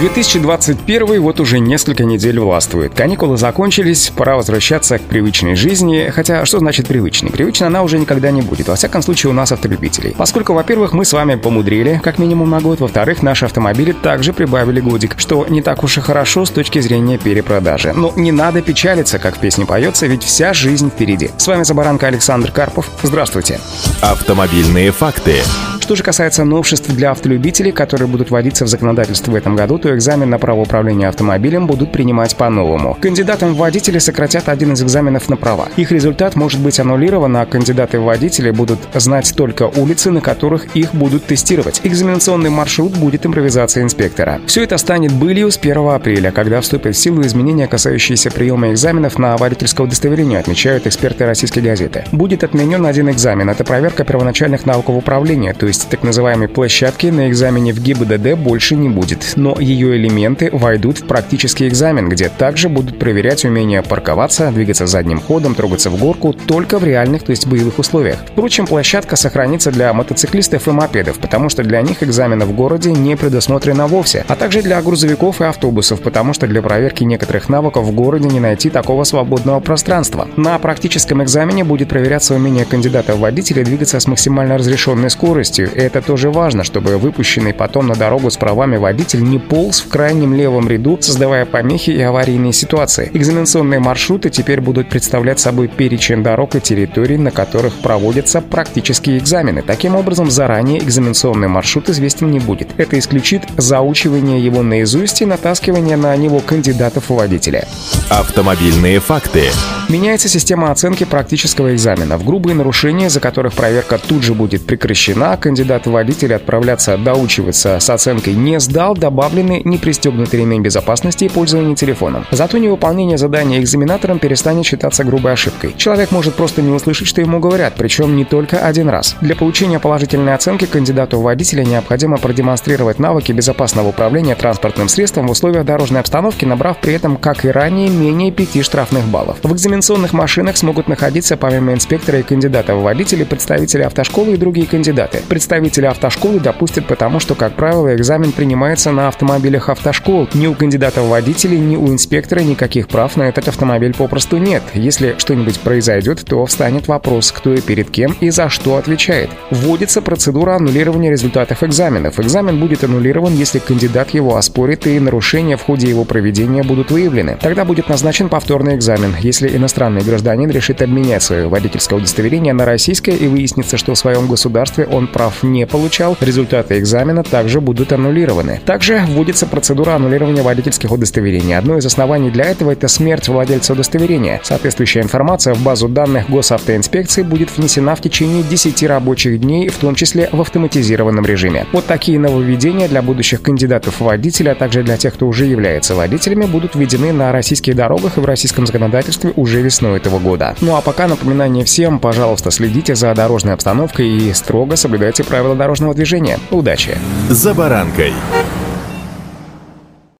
2021 вот уже несколько недель властвует. Каникулы закончились, пора возвращаться к привычной жизни. Хотя, что значит привычной? Привычной она уже никогда не будет, во всяком случае у нас, автолюбителей. Поскольку, во-первых, мы с вами помудрили, как минимум на год. Во-вторых, наши автомобили также прибавили годик, что не так уж и хорошо с точки зрения перепродажи. Но не надо печалиться, как в песне поется, ведь вся жизнь впереди. С вами «За баранкой» Александр Карпов. Здравствуйте. Автомобильные факты. Что же касается новшеств для автолюбителей, которые будут вводиться в законодательство в этом году, то экзамен на право управления автомобилем будут принимать по-новому. Кандидатам в водители сократят один из экзаменов на права. Их результат может быть аннулирован, а кандидаты в водители будут знать только улицы, на которых их будут тестировать. Экзаменационный маршрут будет импровизация инспектора. Все это станет былью с 1 апреля, когда вступят в силу изменения, касающиеся приема экзаменов на водительское удостоверение, отмечают эксперты «Российской газеты». Будет отменен один экзамен. Это проверка первоначальных навыков управления, то есть так называемой площадки на экзамене в ГИБДД больше не будет, но ее элементы войдут в практический экзамен, где также будут проверять умение парковаться, двигаться задним ходом, трогаться в горку только в реальных, то есть боевых условиях. Впрочем, площадка сохранится для мотоциклистов и мопедов, потому что для них экзамен в городе не предусмотрено вовсе, а также для грузовиков и автобусов, потому что для проверки некоторых навыков в городе не найти такого свободного пространства. На практическом экзамене будет проверяться умение кандидата в водителя двигаться с максимально разрешенной скоростью. Это тоже важно, чтобы выпущенный потом на дорогу с правами водитель не полз в крайнем левом ряду, создавая помехи и аварийные ситуации. Экзаменационные маршруты теперь будут представлять собой перечень дорог и территорий, на которых проводятся практические экзамены. Таким образом, заранее экзаменационный маршрут известен не будет. Это исключит заучивание его наизусть и натаскивание на него кандидатов в водителя. Автомобильные факты. Меняется система оценки практического экзамена. В грубые нарушения, за которых проверка тут же будет прекращена, кандидат в водители отправляться доучиваться с оценкой «не сдал», добавлены непристегнутый ремень безопасности и пользование телефоном. Зато невыполнение задания экзаменатором перестанет считаться грубой ошибкой. Человек может просто не услышать, что ему говорят, причем не только один раз. Для получения положительной оценки кандидату в водителя необходимо продемонстрировать навыки безопасного управления транспортным средством в условиях дорожной обстановки, набрав при этом, как и ранее, менее 5 штрафных баллов. В экзаменационных машинах смогут находиться помимо инспектора и кандидата в водители представители автошколы и другие кандидаты. Представители автошколы допустят потому, что, как правило, экзамен принимается на автомобилях автошкол. Ни у кандидата в водители, ни у инспектора никаких прав на этот автомобиль попросту нет. Если что-нибудь произойдет, то встанет вопрос, кто и перед кем и за что отвечает. Вводится процедура аннулирования результатов экзаменов. Экзамен будет аннулирован, если кандидат его оспорит и нарушения в ходе его проведения будут выявлены. Тогда будет назначен повторный экзамен. Если иностранный гражданин решит обменять свое водительское удостоверение на российское и выяснится, что в своем государстве он прав не получал, результаты экзамена также будут аннулированы. Также вводится процедура аннулирования водительских удостоверений. Одно из оснований для этого – это смерть владельца удостоверения. Соответствующая информация в базу данных госавтоинспекции будет внесена в течение 10 рабочих дней, в том числе в автоматизированном режиме. Вот такие нововведения для будущих кандидатов в водителя, а также для тех, кто уже является водителями, будут введены на российских дорогах и в российском законодательстве уже весной этого года. Ну а пока напоминание всем, пожалуйста, следите за дорожной обстановкой и строго соблюдайте правила дорожного движения. Удачи! «За баранкой».